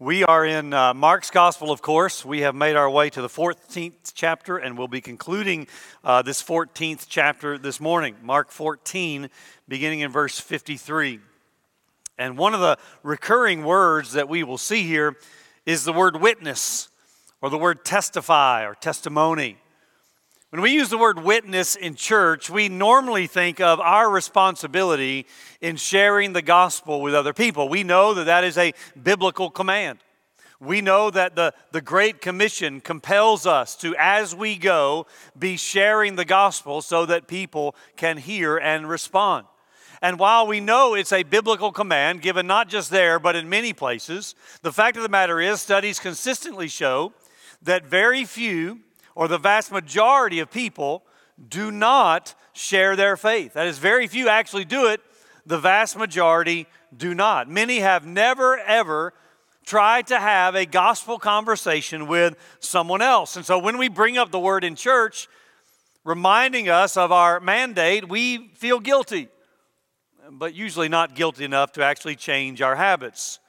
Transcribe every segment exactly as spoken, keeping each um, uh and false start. We are in uh, Mark's Gospel, of course. We have made our way to the fourteenth chapter, and we'll be concluding uh, this fourteenth chapter this morning, Mark fourteen, beginning in verse fifty-three. And one of the recurring words that we will see here is the word witness, or the word testify, or testimony. When we use the word witness in church, we normally think of our responsibility in sharing the gospel with other people. We know that that is a biblical command. We know that the, the Great Commission compels us to, as we go, be sharing the gospel so that people can hear and respond. And while we know it's a biblical command given not just there, but in many places, the fact of the matter is studies consistently show that very few or the vast majority of people do not share their faith. That is, very few actually do it. The vast majority do not. Many have never, ever tried to have a gospel conversation with someone else. And so when we bring up the word in church, reminding us of our mandate, we feel guilty, but usually not guilty enough to actually change our habits.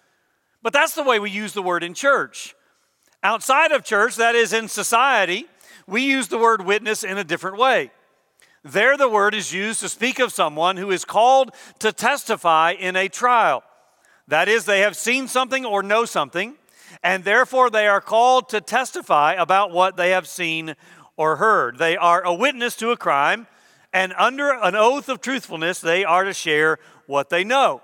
But that's the way we use the word in church. Outside of church, that is in society, we use the word witness in a different way. There, the word is used to speak of someone who is called to testify in a trial. That is, they have seen something or know something, and therefore they are called to testify about what they have seen or heard. They are a witness to a crime, and under an oath of truthfulness, they are to share what they know.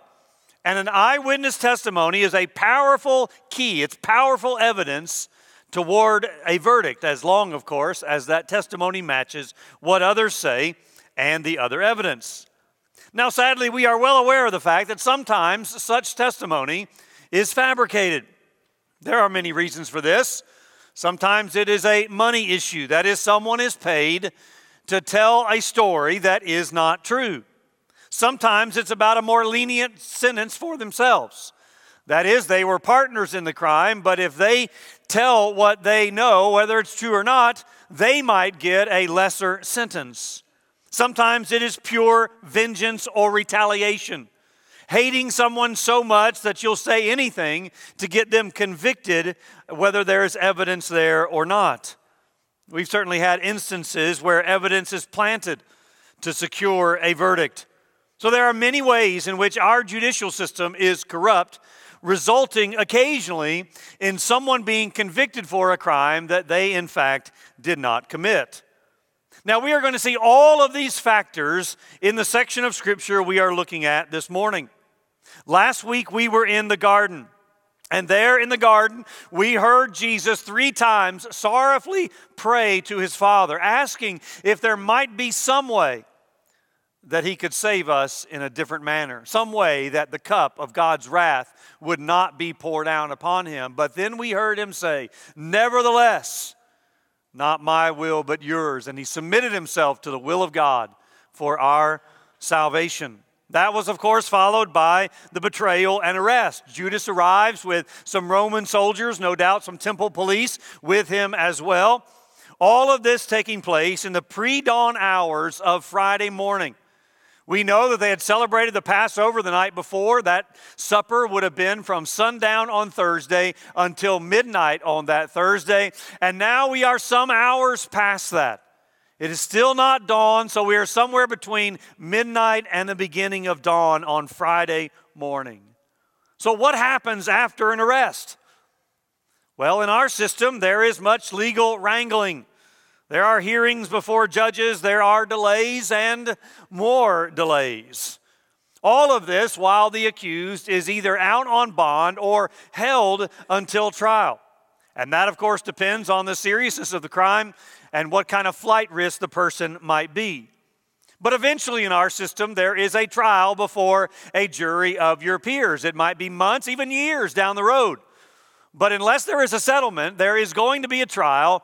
And an eyewitness testimony is a powerful key. It's powerful evidence toward a verdict, as long, of course, as that testimony matches what others say and the other evidence. Now, sadly, we are well aware of the fact that sometimes such testimony is fabricated. There are many reasons for this. Sometimes it is a money issue. That is, someone is paid to tell a story that is not true. Sometimes it's about a more lenient sentence for themselves. That is, they were partners in the crime, but if they tell what they know, whether it's true or not, they might get a lesser sentence. Sometimes it is pure vengeance or retaliation, hating someone so much that you'll say anything to get them convicted, whether there is evidence there or not. We've certainly had instances where evidence is planted to secure a verdict. So there are many ways in which our judicial system is corrupt, resulting occasionally in someone being convicted for a crime that they, in fact, did not commit. Now, we are going to see all of these factors in the section of Scripture we are looking at this morning. Last week, we were in the garden, and there in the garden, we heard Jesus three times sorrowfully pray to his Father, asking if there might be some way that he could save us in a different manner, some way that the cup of God's wrath would not be poured out upon him. But then we heard him say, "Nevertheless, not my will, but yours." And he submitted himself to the will of God for our salvation. That was, of course, followed by the betrayal and arrest. Judas arrives with some Roman soldiers, no doubt some temple police with him as well. All of this taking place in the pre-dawn hours of Friday morning. We know that they had celebrated the Passover the night before. That supper would have been from sundown on Thursday until midnight on that Thursday. And now we are some hours past that. It is still not dawn, so we are somewhere between midnight and the beginning of dawn on Friday morning. So what happens after an arrest? Well, in our system, there is much legal wrangling. There are hearings before judges, there are delays and more delays. All of this while the accused is either out on bond or held until trial. And that, of course, depends on the seriousness of the crime and what kind of flight risk the person might be. But eventually in our system, there is a trial before a jury of your peers. It might be months, even years down the road. But unless there is a settlement, there is going to be a trial.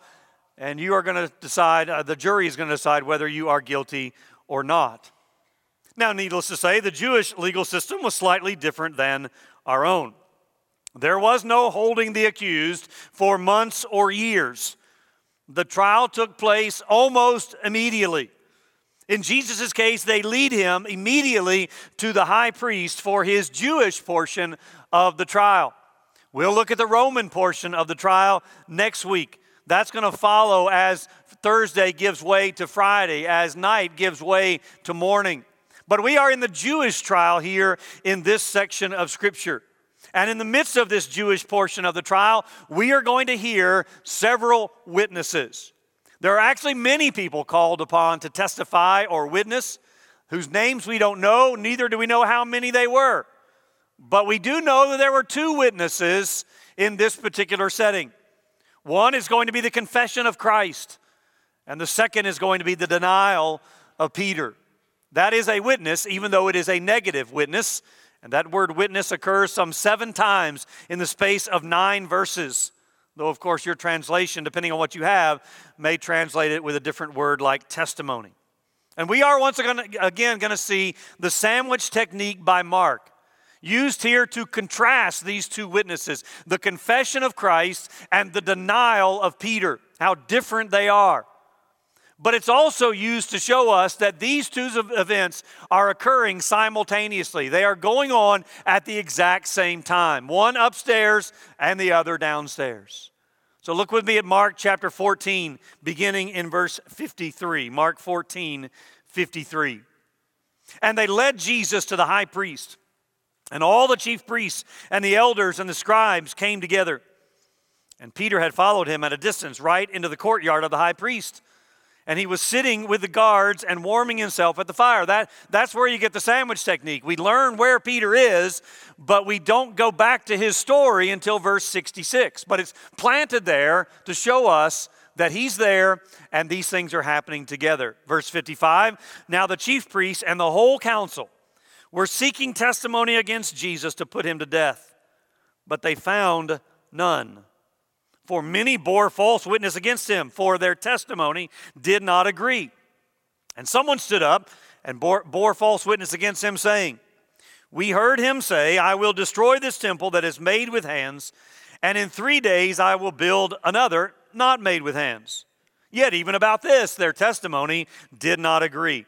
And you are going to decide, uh, the jury is going to decide whether you are guilty or not. Now, needless to say, the Jewish legal system was slightly different than our own. There was no holding the accused for months or years. The trial took place almost immediately. In Jesus' case, they lead him immediately to the high priest for his Jewish portion of the trial. We'll look at the Roman portion of the trial next week. That's going to follow as Thursday gives way to Friday, as night gives way to morning. But we are in the Jewish trial here in this section of Scripture. And in the midst of this Jewish portion of the trial, we are going to hear several witnesses. There are actually many people called upon to testify or witness whose names we don't know, neither do we know how many they were. But we do know that there were two witnesses in this particular setting. One is going to be the confession of Christ, and the second is going to be the denial of Peter. That is a witness, even though it is a negative witness. And that word witness occurs some seven times in the space of nine verses. Though, of course, your translation, depending on what you have, may translate it with a different word like testimony. And we are once again going to see the sandwich technique by Mark, used here to contrast these two witnesses, the confession of Christ and the denial of Peter, how different they are. But it's also used to show us that these two events are occurring simultaneously. They are going on at the exact same time, one upstairs and the other downstairs. So look with me at Mark chapter fourteen, beginning in verse fifty-three. Mark fourteen, fifty-three. And they led Jesus to the high priest, and all the chief priests and the elders and the scribes came together. And Peter had followed him at a distance right into the courtyard of the high priest. And he was sitting with the guards and warming himself at the fire. That, that's where you get the sandwich technique. We learn where Peter is, but we don't go back to his story until verse sixty-six. But it's planted there to show us that he's there and these things are happening together. Verse fifty-five, now the chief priests and the whole council were seeking testimony against Jesus to put him to death, but they found none. For many bore false witness against him, for their testimony did not agree. And someone stood up and bore, bore false witness against him, saying, we heard him say, I will destroy this temple that is made with hands, and in three days I will build another not made with hands. Yet even about this, their testimony did not agree.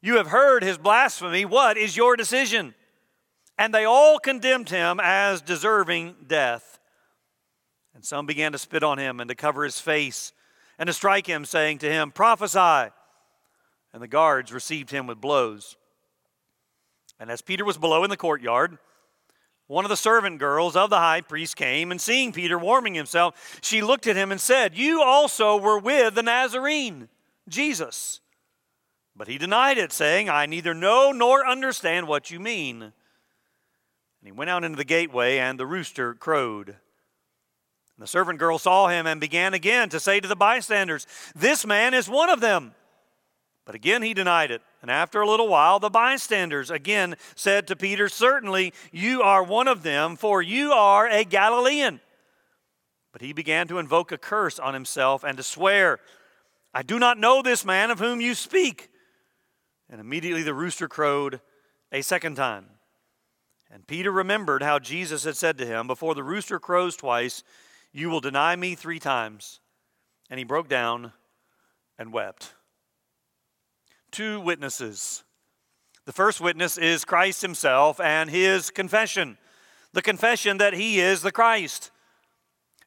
You have heard his blasphemy. What is your decision? And they all condemned him as deserving death. And some began to spit on him and to cover his face and to strike him, saying to him, prophesy. And the guards received him with blows. And as Peter was below in the courtyard, one of the servant girls of the high priest came, and seeing Peter warming himself, she looked at him and said, you also were with the Nazarene, Jesus. But he denied it, saying, I neither know nor understand what you mean. And he went out into the gateway, and the rooster crowed. The servant girl saw him and began again to say to the bystanders, this man is one of them. But again he denied it. And after a little while, the bystanders again said to Peter, certainly you are one of them, for you are a Galilean. But he began to invoke a curse on himself and to swear, I do not know this man of whom you speak. And immediately the rooster crowed a second time. And Peter remembered how Jesus had said to him, before the rooster crows twice, you will deny me three times. And he broke down and wept. Two witnesses. The first witness is Christ himself and his confession, the confession that he is the Christ.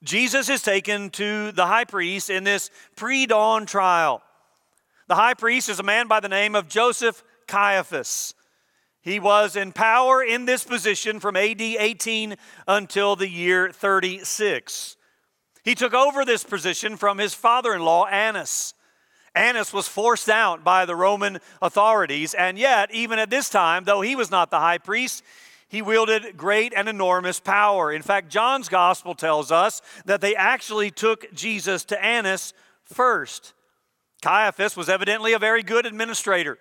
Jesus is taken to the high priest in this pre-dawn trial. The high priest is a man by the name of Joseph Caiaphas. He was in power in this position from A D eighteen until the year thirty-six. He took over this position from his father-in-law, Annas. Annas was forced out by the Roman authorities, and yet, even at this time, though he was not the high priest, he wielded great and enormous power. In fact, John's gospel tells us that they actually took Jesus to Annas first. Caiaphas was evidently a very good administrator,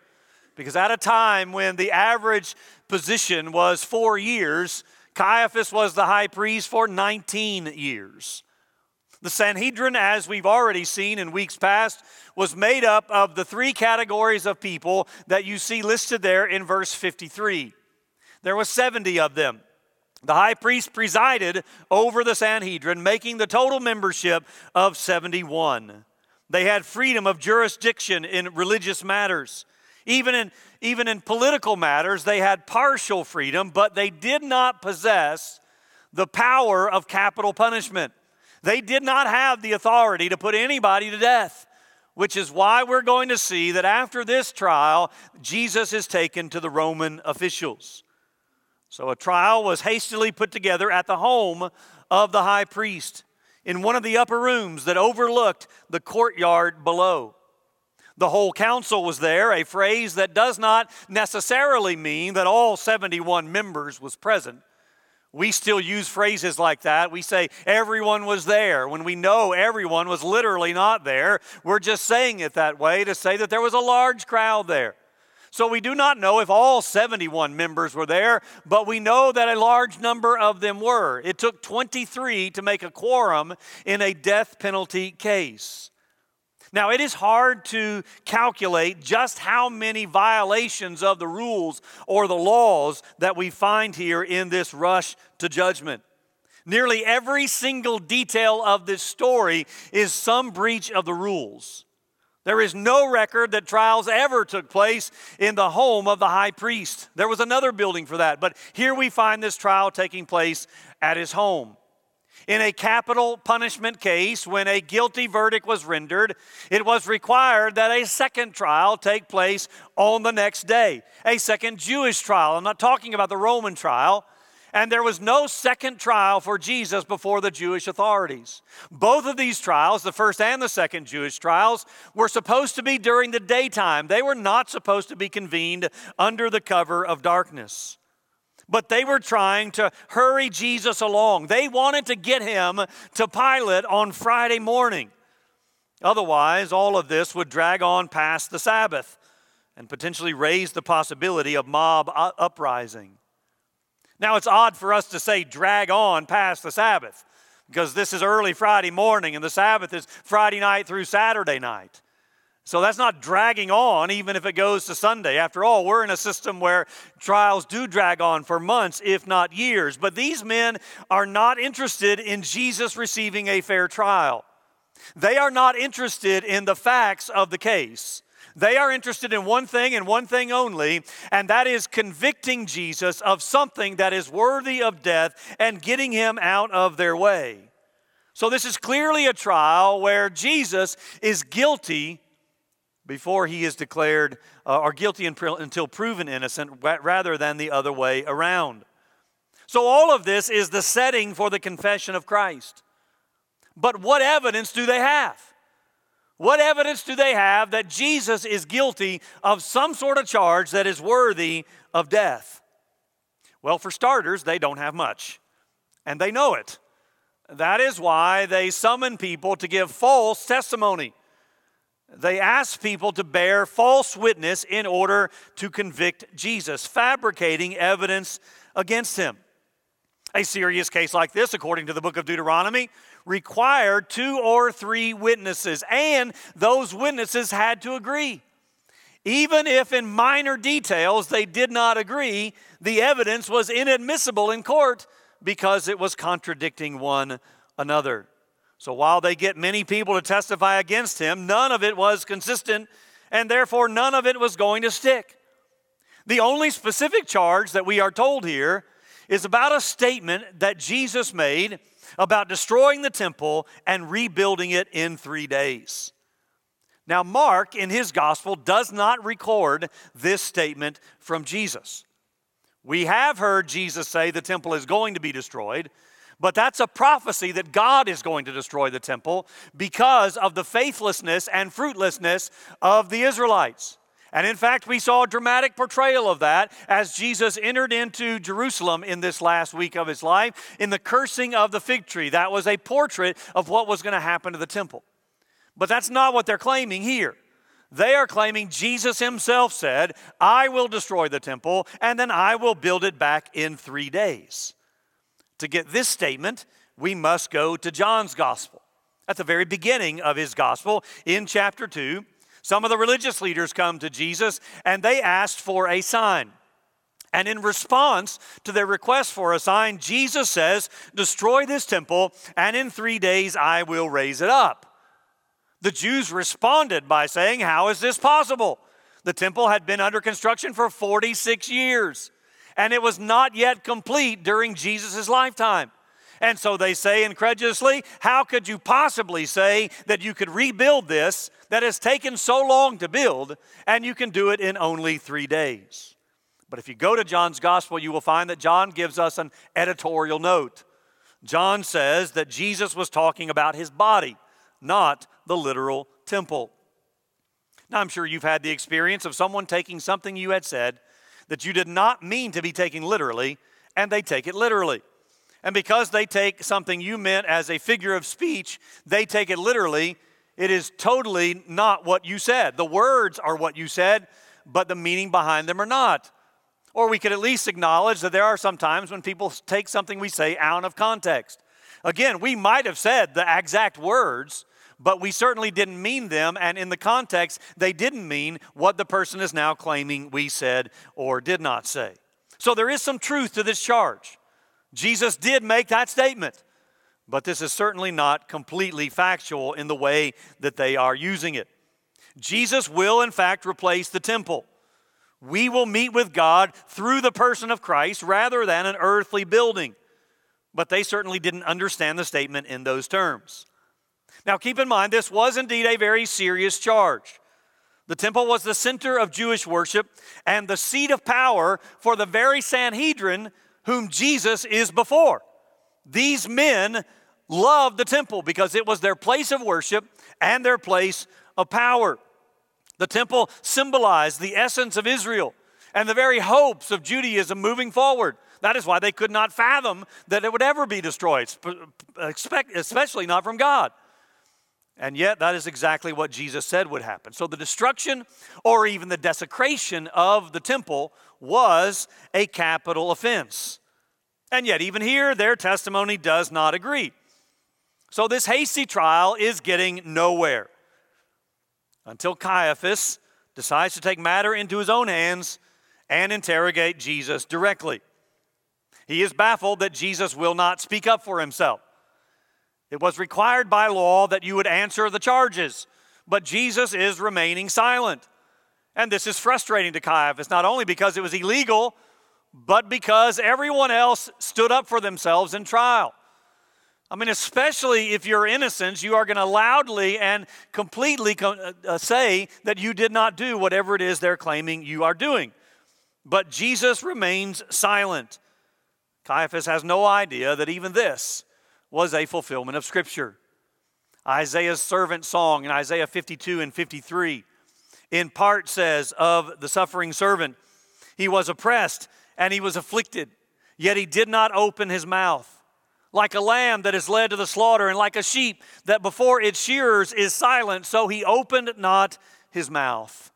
because at a time when the average position was four years, Caiaphas was the high priest for nineteen years. The Sanhedrin, as we've already seen in weeks past, was made up of the three categories of people that you see listed there in verse fifty-three. There were seventy of them. The high priest presided over the Sanhedrin, making the total membership of seventy-one. They had freedom of jurisdiction in religious matters. Even in, even in political matters, they had partial freedom, but they did not possess the power of capital punishment. They did not have the authority to put anybody to death, which is why we're going to see that after this trial, Jesus is taken to the Roman officials. So a trial was hastily put together at the home of the high priest in one of the upper rooms that overlooked the courtyard below. The whole council was there, a phrase that does not necessarily mean that all seventy-one members was present. We still use phrases like that. We say everyone was there when we know everyone was literally not there. We're just saying it that way to say that there was a large crowd there. So we do not know if all seventy-one members were there, but we know that a large number of them were. It took twenty-three to make a quorum in a death penalty case. Now, it is hard to calculate just how many violations of the rules or the laws that we find here in this rush to judgment. Nearly every single detail of this story is some breach of the rules. There is no record that trials ever took place in the home of the high priest. There was another building for that, but here we find this trial taking place at his home. In a capital punishment case, when a guilty verdict was rendered, it was required that a second trial take place on the next day, a second Jewish trial. I'm not talking about the Roman trial. And there was no second trial for Jesus before the Jewish authorities. Both of these trials, the first and the second Jewish trials, were supposed to be during the daytime. They were not supposed to be convened under the cover of darkness. But they were trying to hurry Jesus along. They wanted to get him to Pilate on Friday morning. Otherwise, all of this would drag on past the Sabbath and potentially raise the possibility of mob uprising. Now, it's odd for us to say drag on past the Sabbath because this is early Friday morning and the Sabbath is Friday night through Saturday night. So that's not dragging on, even if it goes to Sunday. After all, we're in a system where trials do drag on for months, if not years. But these men are not interested in Jesus receiving a fair trial. They are not interested in the facts of the case. They are interested in one thing and one thing only, and that is convicting Jesus of something that is worthy of death and getting him out of their way. So this is clearly a trial where Jesus is guilty before he is declared uh, or guilty until proven innocent rather than the other way around. So all of this is the setting for the confession of Christ. But what evidence do they have? What evidence do they have that Jesus is guilty of some sort of charge that is worthy of death? Well, for starters, they don't have much, and they know it. That is why they summon people to give false testimony. They asked people to bear false witness in order to convict Jesus, fabricating evidence against him. A serious case like this, according to the book of Deuteronomy, required two or three witnesses, and those witnesses had to agree. Even if in minor details they did not agree, the evidence was inadmissible in court because it was contradicting one another. So while they get many people to testify against him, none of it was consistent, and therefore none of it was going to stick. The only specific charge that we are told here is about a statement that Jesus made about destroying the temple and rebuilding it in three days. Now, Mark, in his gospel, does not record this statement from Jesus. We have heard Jesus say the temple is going to be destroyed, but that's a prophecy that God is going to destroy the temple because of the faithlessness and fruitlessness of the Israelites. And in fact, we saw a dramatic portrayal of that as Jesus entered into Jerusalem in this last week of his life in the cursing of the fig tree. That was a portrait of what was going to happen to the temple. But that's not what they're claiming here. They are claiming Jesus himself said, "I will destroy the temple and then I will build it back in three days." To get this statement, we must go to John's gospel. At the very beginning of his gospel, in chapter two, some of the religious leaders come to Jesus and they asked for a sign. And in response to their request for a sign, Jesus says, "Destroy this temple, and in three days I will raise it up." The Jews responded by saying, "How is this possible? The temple had been under construction for forty-six years, and it was not yet complete during Jesus' lifetime." And so they say incredulously, "How could you possibly say that you could rebuild this that has taken so long to build, and you can do it in only three days?" But if you go to John's gospel, you will find that John gives us an editorial note. John says that Jesus was talking about his body, not the literal temple. Now, I'm sure you've had the experience of someone taking something you had said that you did not mean to be taking literally, and they take it literally. And because they take something you meant as a figure of speech, they take it literally. It is totally not what you said. The words are what you said, but the meaning behind them are not. Or we could at least acknowledge that there are some times when people take something we say out of context. Again, we might have said the exact words, but we certainly didn't mean them, and in the context, they didn't mean what the person is now claiming we said or did not say. So there is some truth to this charge. Jesus did make that statement, but this is certainly not completely factual in the way that they are using it. Jesus will, in fact, replace the temple. We will meet with God through the person of Christ rather than an earthly building. But they certainly didn't understand the statement in those terms. Now keep in mind, this was indeed a very serious charge. The temple was the center of Jewish worship and the seat of power for the very Sanhedrin whom Jesus is before. These men loved the temple because it was their place of worship and their place of power. The temple symbolized the essence of Israel and the very hopes of Judaism moving forward. That is why they could not fathom that it would ever be destroyed, especially not from God. And yet, that is exactly what Jesus said would happen. So the destruction or even the desecration of the temple was a capital offense. And yet, even here, their testimony does not agree. So this hasty trial is getting nowhere, until Caiaphas decides to take matter into his own hands and interrogate Jesus directly. He is baffled that Jesus will not speak up for himself. It was required by law that you would answer the charges, but Jesus is remaining silent. And this is frustrating to Caiaphas, not only because it was illegal, but because everyone else stood up for themselves in trial. I mean, especially if you're innocent, you are going to loudly and completely say that you did not do whatever it is they're claiming you are doing. But Jesus remains silent. Caiaphas has no idea that even this was a fulfillment of Scripture. Isaiah's servant song in Isaiah fifty-two and fifty-three in part says of the suffering servant, "He was oppressed and he was afflicted, yet he did not open his mouth. Like a lamb that is led to the slaughter, and like a sheep that before its shearers is silent, so he opened not his mouth."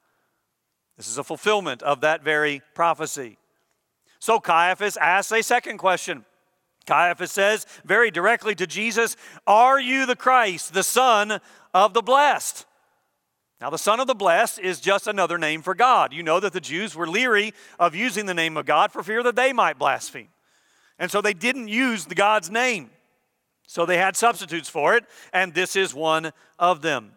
This is a fulfillment of that very prophecy. So Caiaphas asks a second question. Caiaphas says very directly to Jesus, "Are you the Christ, the Son of the Blessed?" Now, the Son of the Blessed is just another name for God. You know that the Jews were leery of using the name of God for fear that they might blaspheme. And so they didn't use the God's name. So they had substitutes for it, and this is one of them.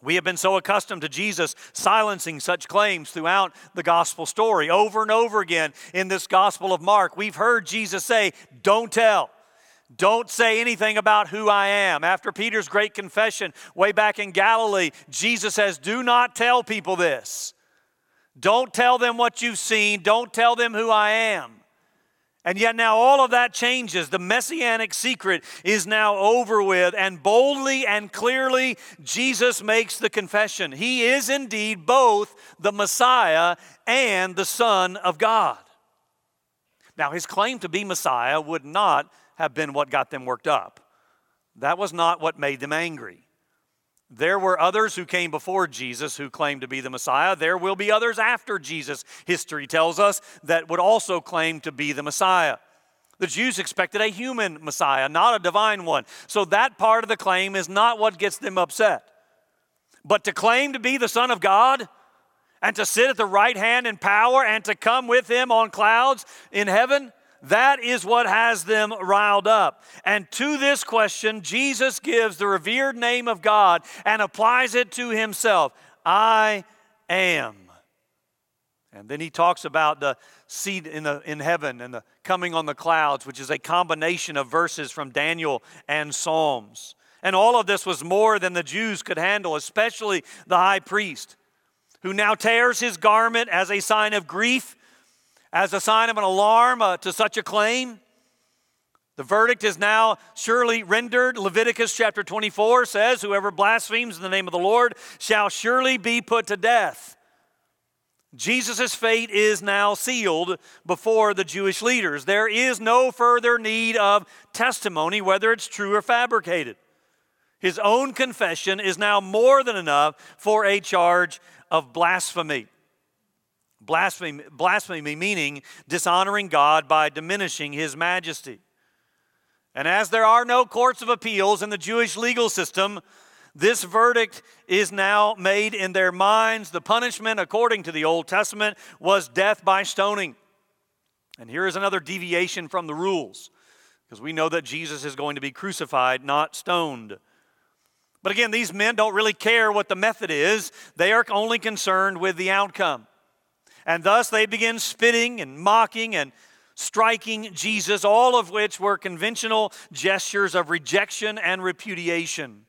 We have been so accustomed to Jesus silencing such claims throughout the gospel story. Over and over again in this gospel of Mark, we've heard Jesus say, "Don't tell. Don't say anything about who I am." After Peter's great confession way back in Galilee, Jesus says, "Do not tell people this. Don't tell them what you've seen. Don't tell them who I am." And yet now all of that changes. The messianic secret is now over with, and boldly and clearly Jesus makes the confession. He is indeed both the Messiah and the Son of God. Now his claim to be Messiah would not have been what got them worked up. That was not what made them angry. There were others who came before Jesus who claimed to be the Messiah. There will be others after Jesus, history tells us, that would also claim to be the Messiah. The Jews expected a human Messiah, not a divine one. So that part of the claim is not what gets them upset. But to claim to be the Son of God and to sit at the right hand in power and to come with him on clouds in heaven, that is what has them riled up. And to this question, Jesus gives the revered name of God and applies it to himself. I am. And then he talks about the seat in, the, in heaven and the coming on the clouds, which is a combination of verses from Daniel and Psalms. And all of this was more than the Jews could handle, especially the high priest, who now tears his garment as a sign of grief, as a sign of an alarm uh, to such a claim. The verdict is now surely rendered. Leviticus chapter twenty-four says, whoever blasphemes in the name of the Lord shall surely be put to death. Jesus' fate is now sealed before the Jewish leaders. There is no further need of testimony, whether it's true or fabricated. His own confession is now more than enough for a charge of blasphemy. Blasphemy, blasphemy meaning dishonoring God by diminishing his majesty. And as there are no courts of appeals in the Jewish legal system, this verdict is now made in their minds. The punishment, according to the Old Testament, was death by stoning. And here is another deviation from the rules, because we know that Jesus is going to be crucified, not stoned. But again, these men don't really care what the method is. They are only concerned with the outcome. And thus they begin spitting and mocking and striking Jesus, all of which were conventional gestures of rejection and repudiation.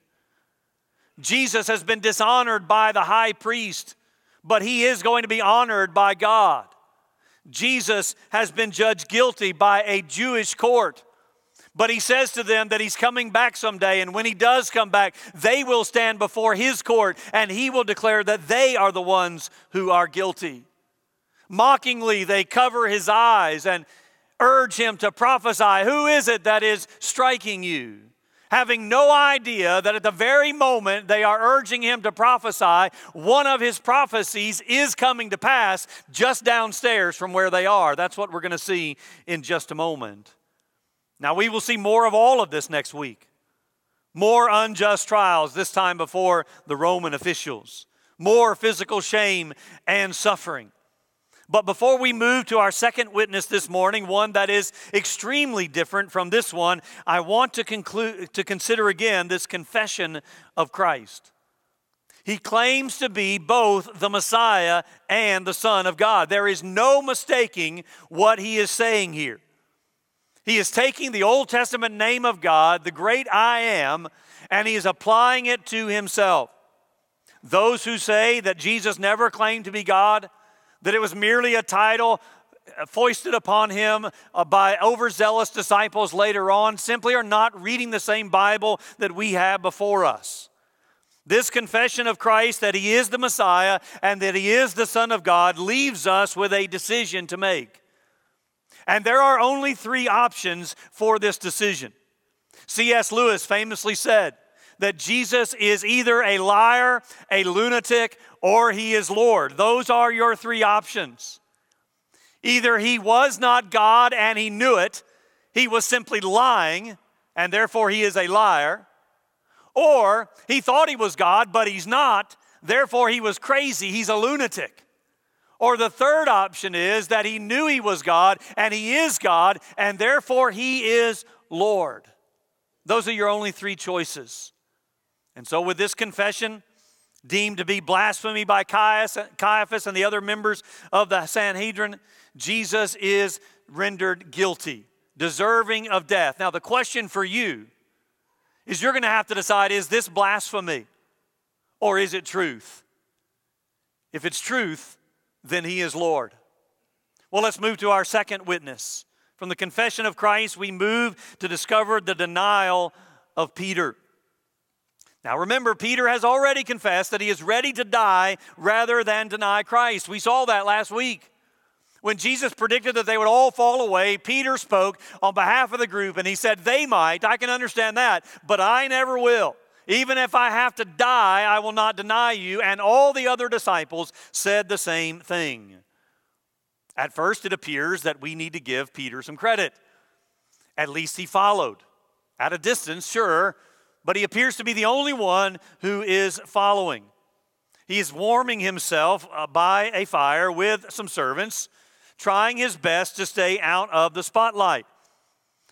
Jesus has been dishonored by the high priest, but he is going to be honored by God. Jesus has been judged guilty by a Jewish court, but he says to them that he's coming back someday, and when he does come back, they will stand before his court, and he will declare that they are the ones who are guilty. Mockingly, they cover his eyes and urge him to prophesy, who is it that is striking you? Having no idea that at the very moment they are urging him to prophesy, one of his prophecies is coming to pass just downstairs from where they are. That's what we're going to see in just a moment. Now, we will see more of all of this next week. More unjust trials, this time before the Roman officials. More physical shame and suffering. But before we move to our second witness this morning, one that is extremely different from this one, I want to conclude to consider again this confession of Christ. He claims to be both the Messiah and the Son of God. There is no mistaking what he is saying here. He is taking the Old Testament name of God, the great I Am, and he is applying it to himself. Those who say that Jesus never claimed to be God, that it was merely a title foisted upon him by overzealous disciples later on, simply are not reading the same Bible that we have before us. This confession of Christ that he is the Messiah and that he is the Son of God leaves us with a decision to make. And there are only three options for this decision. C S Lewis famously said that Jesus is either a liar, a lunatic, or he is Lord. Those are your three options. Either he was not God and he knew it, he was simply lying, and therefore he is a liar. Or he thought he was God, but he's not, therefore he was crazy, he's a lunatic. Or the third option is that he knew he was God and he is God, and therefore he is Lord. Those are your only three choices. And so with this confession, deemed to be blasphemy by Caiaphas and the other members of the Sanhedrin, Jesus is rendered guilty, deserving of death. Now the question for you is you're going to have to decide, is this blasphemy or is it truth? If it's truth, then he is Lord. Well, let's move to our second witness. From the confession of Christ, we move to discover the denial of Peter. Now remember, Peter has already confessed that he is ready to die rather than deny Christ. We saw that last week. When Jesus predicted that they would all fall away, Peter spoke on behalf of the group and he said, they might, I can understand that, but I never will. Even if I have to die, I will not deny you. And all the other disciples said the same thing. At first, it appears that we need to give Peter some credit. At least he followed. At a distance, sure, but he appears to be the only one who is following. He is warming himself by a fire with some servants, trying his best to stay out of the spotlight.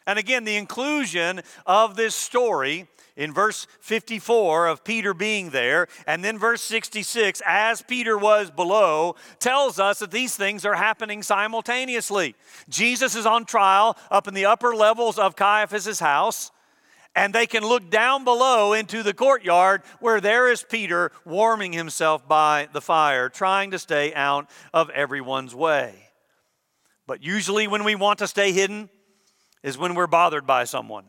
And again, the inclusion of this story in verse fifty-four of Peter being there, and then verse sixty-six, as Peter was below, tells us that these things are happening simultaneously. Jesus is on trial up in the upper levels of Caiaphas' house, and they can look down below into the courtyard where there is Peter warming himself by the fire, trying to stay out of everyone's way. But usually when we want to stay hidden is when we're bothered by someone.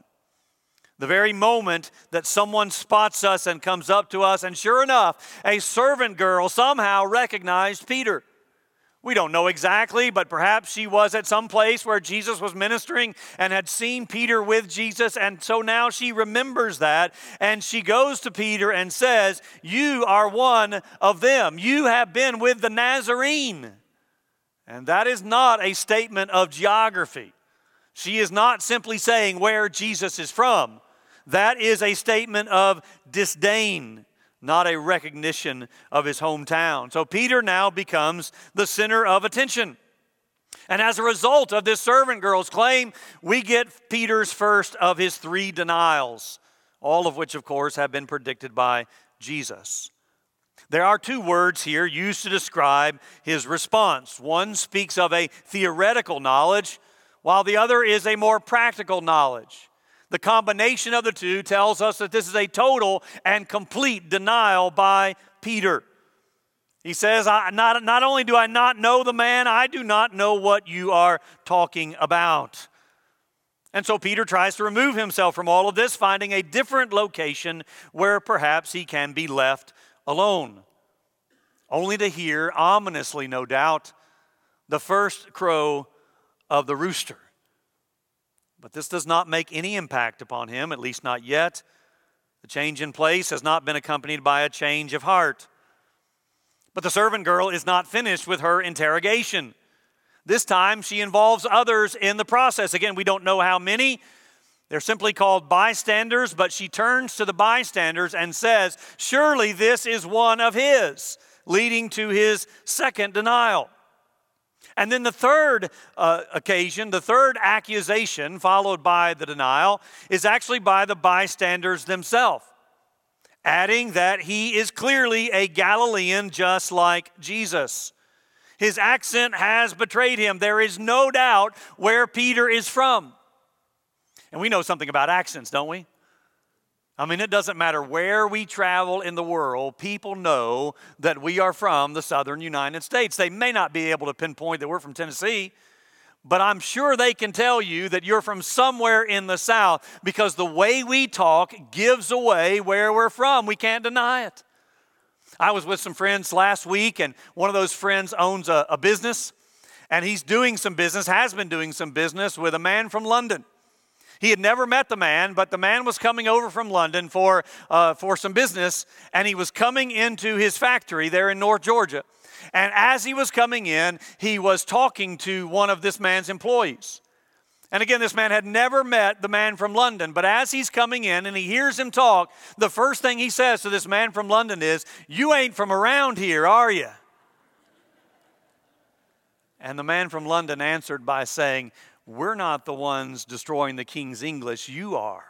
The very moment that someone spots us and comes up to us, and sure enough, a servant girl somehow recognized Peter. We don't know exactly, but perhaps she was at some place where Jesus was ministering and had seen Peter with Jesus, and so now she remembers that, and she goes to Peter and says, "You are one of them. You have been with the Nazarene." And that is not a statement of geography. She is not simply saying where Jesus is from. That is a statement of disdain, not a recognition of his hometown. So Peter now becomes the center of attention. And as a result of this servant girl's claim, we get Peter's first of his three denials, all of which, of course, have been predicted by Jesus. There are two words here used to describe his response. One speaks of a theoretical knowledge, while the other is a more practical knowledge. The combination of the two tells us that this is a total and complete denial by Peter. He says, I not, not only do I not know the man, I do not know what you are talking about. And so Peter tries to remove himself from all of this, finding a different location where perhaps he can be left alone, only to hear, ominously no doubt, the first crow of the rooster. But this does not make any impact upon him, at least not yet. The change in place has not been accompanied by a change of heart. But the servant girl is not finished with her interrogation. This time she involves others in the process. Again, we don't know how many. They're simply called bystanders, but she turns to the bystanders and says, "Surely this is one of his," leading to his second denial. And then the third uh, occasion, the third accusation followed by the denial is actually by the bystanders themselves, adding that he is clearly a Galilean just like Jesus. His accent has betrayed him. There is no doubt where Peter is from. And we know something about accents, don't we? I mean, it doesn't matter where we travel in the world, people know that we are from the southern United States. They may not be able to pinpoint that we're from Tennessee, but I'm sure they can tell you that you're from somewhere in the South because the way we talk gives away where we're from. We can't deny it. I was with some friends last week, and one of those friends owns a, a business, and he's doing some business, has been doing some business with a man from London. He had never met the man, but the man was coming over from London for uh, for some business, and he was coming into his factory there in North Georgia. And as he was coming in, he was talking to one of this man's employees. And again, this man had never met the man from London, but as he's coming in and he hears him talk, the first thing he says to this man from London is, "You ain't from around here, are you?" And the man from London answered by saying, "We're not the ones destroying the King's English, you are."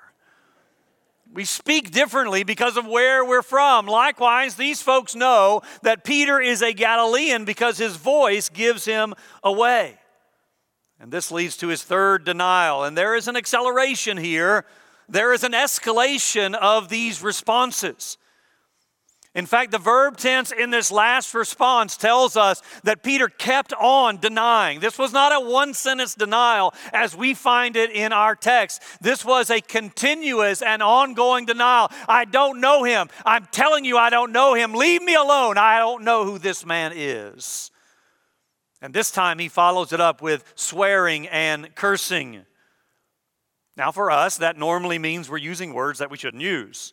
We speak differently because of where we're from. Likewise, these folks know that Peter is a Galilean because his voice gives him away. And this leads to his third denial. And there is an acceleration here. There is an escalation of these responses. In fact, the verb tense in this last response tells us that Peter kept on denying. This was not a one-sentence denial as we find it in our text. This was a continuous and ongoing denial. "I don't know him. I'm telling you I don't know him. Leave me alone. I don't know who this man is." And this time he follows it up with swearing and cursing. Now for us, that normally means we're using words that we shouldn't use.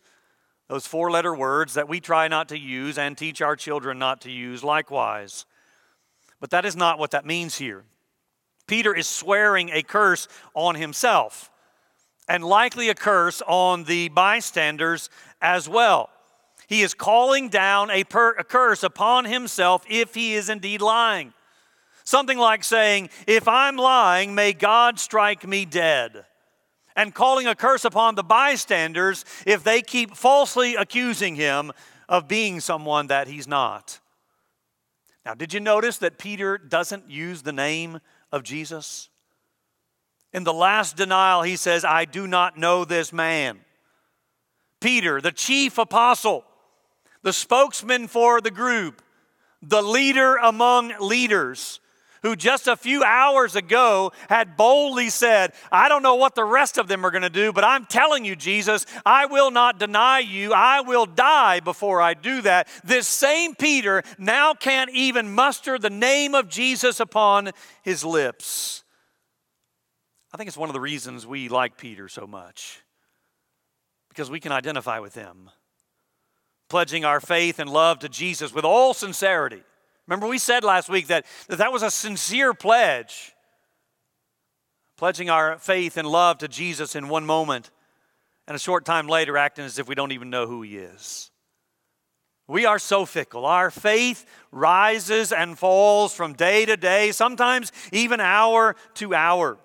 Those four-letter words that we try not to use and teach our children not to use likewise. But that is not what that means here. Peter is swearing a curse on himself. and likely a curse on the bystanders as well. He is calling down a, per, a curse upon himself if he is indeed lying. Something like saying, if I'm lying, may God strike me dead. And calling a curse upon the bystanders if they keep falsely accusing him of being someone that he's not. Now, did you notice that Peter doesn't use the name of Jesus? In the last denial, he says, I do not know this man. Peter, the chief apostle, the spokesman for the group, the leader among leaders, who just a few hours ago had boldly said, I don't know what the rest of them are going to do, but I'm telling you, Jesus, I will not deny you. I will die before I do that. This same Peter now can't even muster the name of Jesus upon his lips. I think it's one of the reasons we like Peter so much, because we can identify with him, pledging our faith and love to Jesus with all sincerity. Remember, we said last week that that, that was a sincere pledge, pledging our faith and love to Jesus in one moment, and a short time later acting as if we don't even know who he is. We are so fickle. Our faith rises and falls from day to day, sometimes even hour to hour.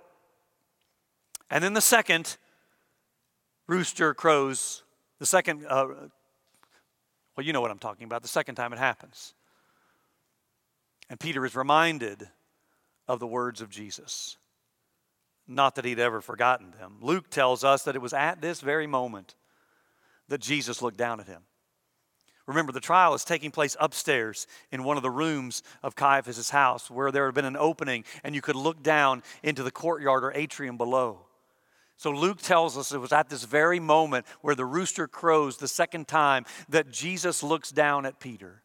And then the second rooster crows, the second, uh, well, you know what I'm talking about, the second time it happens. And Peter is reminded of the words of Jesus. Not that he'd ever forgotten them. Luke tells us that it was at this very moment that Jesus looked down at him. Remember, the trial is taking place upstairs in one of the rooms of Caiaphas' house, where there had been an opening and you could look down into the courtyard or atrium below. So Luke tells us it was at this very moment where the rooster crows the second time that Jesus looks down at Peter.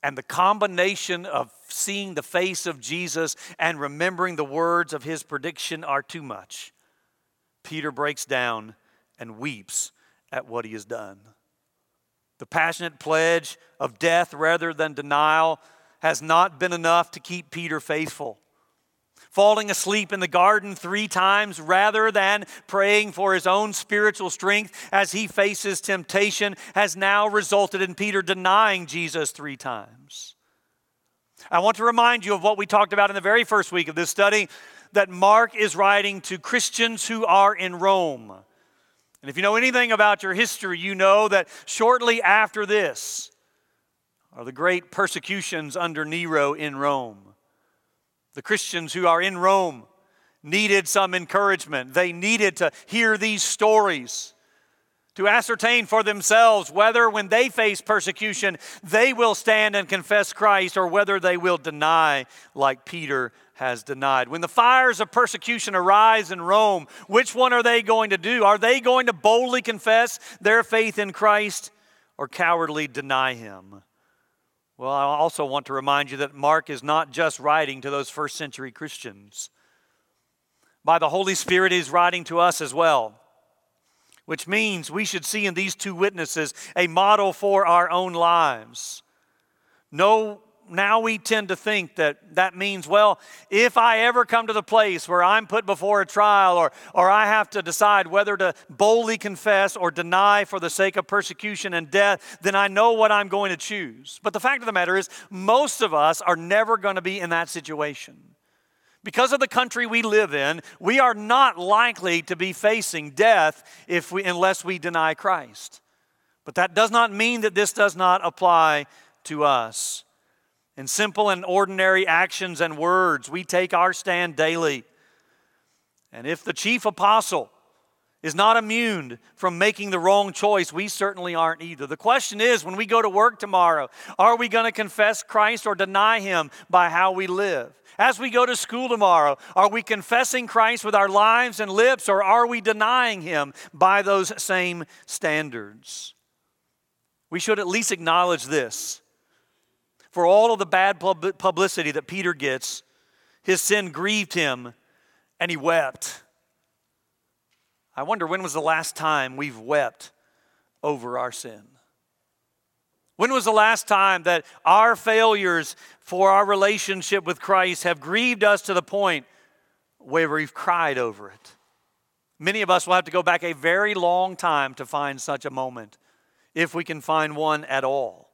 And the combination of seeing the face of Jesus and remembering the words of his prediction are too much. Peter breaks down and weeps at what he has done. The passionate pledge of death rather than denial has not been enough to keep Peter faithful. Falling asleep in the garden three times rather than praying for his own spiritual strength as he faces temptation has now resulted in Peter denying Jesus three times. I want to remind you of what we talked about in the very first week of this study, that Mark is writing to Christians who are in Rome. And if you know anything about your history, you know that shortly after this are the great persecutions under Nero in Rome. The Christians who are in Rome needed some encouragement. They needed to hear these stories to ascertain for themselves whether when they face persecution, they will stand and confess Christ or whether they will deny like Peter has denied. When the fires of persecution arise in Rome, which one are they going to do? Are they going to boldly confess their faith in Christ or cowardly deny him? Well, I also want to remind you that Mark is not just writing to those first century Christians. By the Holy Spirit, he's writing to us as well, which means we should see in these two witnesses a model for our own lives. No, now we tend to think that that means, well, if I ever come to the place where I'm put before a trial or, or I have to decide whether to boldly confess or deny for the sake of persecution and death, then I know what I'm going to choose. But the fact of the matter is, most of us are never going to be in that situation. Because of the country we live in, we are not likely to be facing death if we, unless we deny Christ. But that does not mean that this does not apply to us. In simple and ordinary actions and words, we take our stand daily. And if the chief apostle is not immune from making the wrong choice, we certainly aren't either. The question is, when we go to work tomorrow, are we going to confess Christ or deny him by how we live? As we go to school tomorrow, are we confessing Christ with our lives and lips, or are we denying him by those same standards? We should at least acknowledge this. For all of the bad publicity that Peter gets, his sin grieved him and he wept. I wonder, when was the last time we've wept over our sin? When was the last time that our failures for our relationship with Christ have grieved us to the point where we've cried over it? Many of us will have to go back a very long time to find such a moment, if we can find one at all.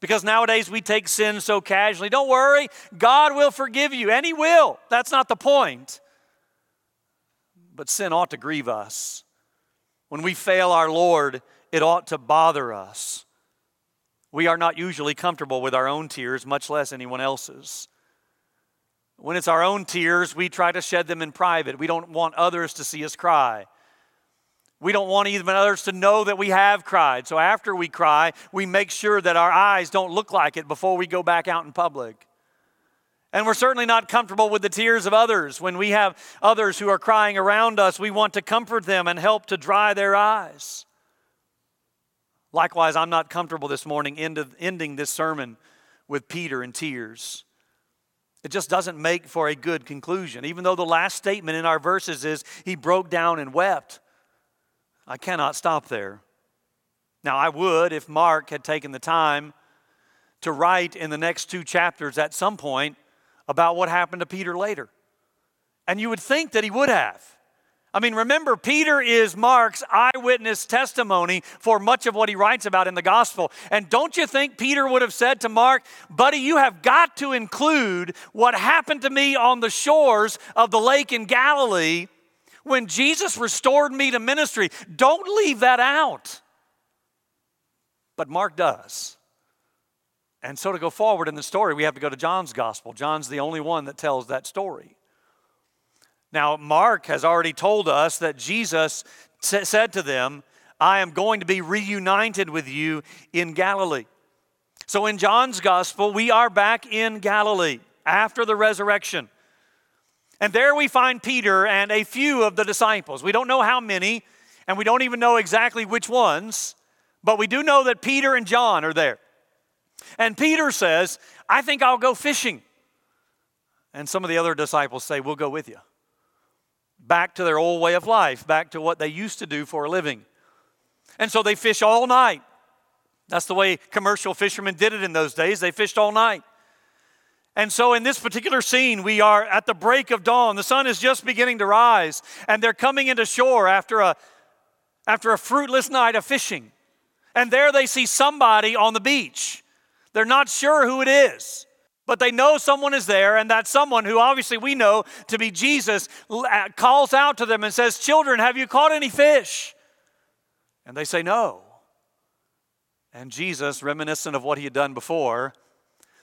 Because nowadays we take sin so casually. Don't worry, God will forgive you, and He will. That's not the point. But sin ought to grieve us. When we fail our Lord, it ought to bother us. We are not usually comfortable with our own tears, much less anyone else's. When it's our own tears, we try to shed them in private. We don't want others to see us cry. We don't want even others to know that we have cried. So after we cry, we make sure that our eyes don't look like it before we go back out in public. And we're certainly not comfortable with the tears of others. When we have others who are crying around us, we want to comfort them and help to dry their eyes. Likewise, I'm not comfortable this morning ending this sermon with Peter in tears. It just doesn't make for a good conclusion. Even though the last statement in our verses is, he broke down and wept, I cannot stop there. Now, I would if Mark had taken the time to write in the next two chapters at some point about what happened to Peter later. And you would think that he would have. I mean, remember, Peter is Mark's eyewitness testimony for much of what he writes about in the gospel. And don't you think Peter would have said to Mark, buddy, you have got to include what happened to me on the shores of the lake in Galilee when Jesus restored me to ministry. Don't leave that out. But Mark does. And so to go forward in the story, we have to go to John's gospel. John's the only one that tells that story. Now, Mark has already told us that Jesus t- said to them, I am going to be reunited with you in Galilee. So in John's gospel, we are back in Galilee after the resurrection. And there we find Peter and a few of the disciples. We don't know how many, and we don't even know exactly which ones, but we do know that Peter and John are there. And Peter says, I think I'll go fishing. And some of the other disciples say, we'll go with you. Back to their old way of life, back to what they used to do for a living. And so they fish all night. That's the way commercial fishermen did it in those days. They fished all night. And so in this particular scene, we are at the break of dawn. The sun is just beginning to rise, and they're coming into shore after a, after a fruitless night of fishing. And there they see somebody on the beach. They're not sure who it is, but they know someone is there, and that someone, who obviously we know to be Jesus, calls out to them and says, children, have you caught any fish? And they say no. And Jesus, reminiscent of what he had done before,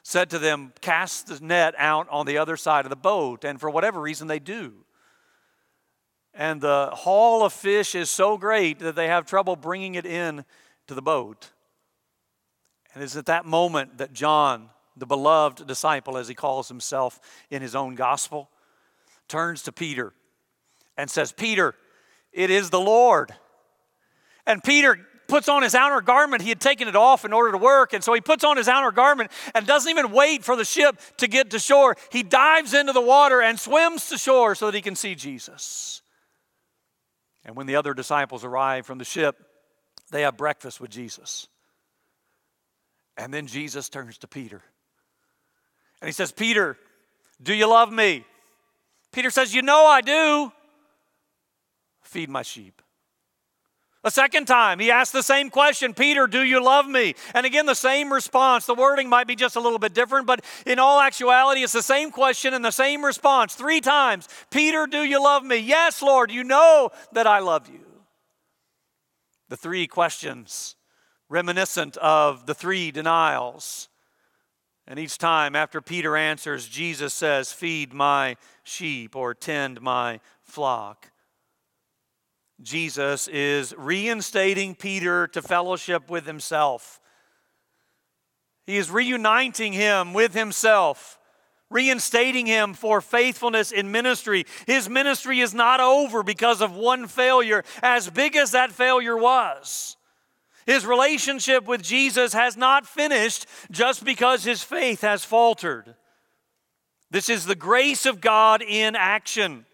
said to them, cast the net out on the other side of the boat. And for whatever reason, they do. And the haul of fish is so great that they have trouble bringing it in to the boat. And it's at that moment that John, the beloved disciple, as he calls himself in his own gospel, turns to Peter and says, Peter, it is the Lord. And Peter puts on his outer garment. He had taken it off in order to work, and so he puts on his outer garment and doesn't even wait for the ship to get to shore. He dives into the water and swims to shore so that he can see Jesus. And when the other disciples arrive from the ship, they have breakfast with Jesus. And then Jesus turns to Peter. And he says, Peter, do you love me? Peter says, you know I do. Feed my sheep. A second time, he asks the same question, Peter, do you love me? And again, the same response. The wording might be just a little bit different, but in all actuality, it's the same question and the same response. Three times, Peter, do you love me? Yes, Lord, you know that I love you. The three questions reminiscent of the three denials. And each time after Peter answers, Jesus says, feed my sheep or tend my flock. Jesus is reinstating Peter to fellowship with himself. He is reuniting him with himself, reinstating him for faithfulness in ministry. His ministry is not over because of one failure, as big as that failure was. His relationship with Jesus has not finished just because his faith has faltered. This is the grace of God in action.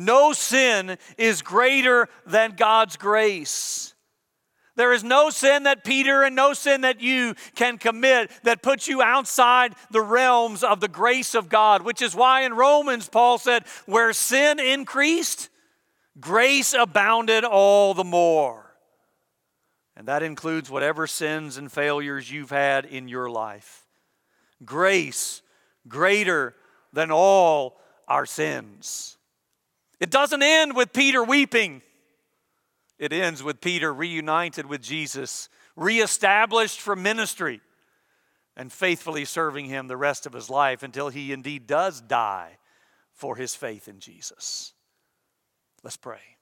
No sin is greater than God's grace. There is no sin that Peter and no sin that you can commit that puts you outside the realms of the grace of God, which is why in Romans, Paul said, where sin increased, grace abounded all the more. And that includes whatever sins and failures you've had in your life. Grace greater than all our sins. It doesn't end with Peter weeping. It ends with Peter reunited with Jesus, reestablished for ministry, and faithfully serving him the rest of his life until he indeed does die for his faith in Jesus. Let's pray.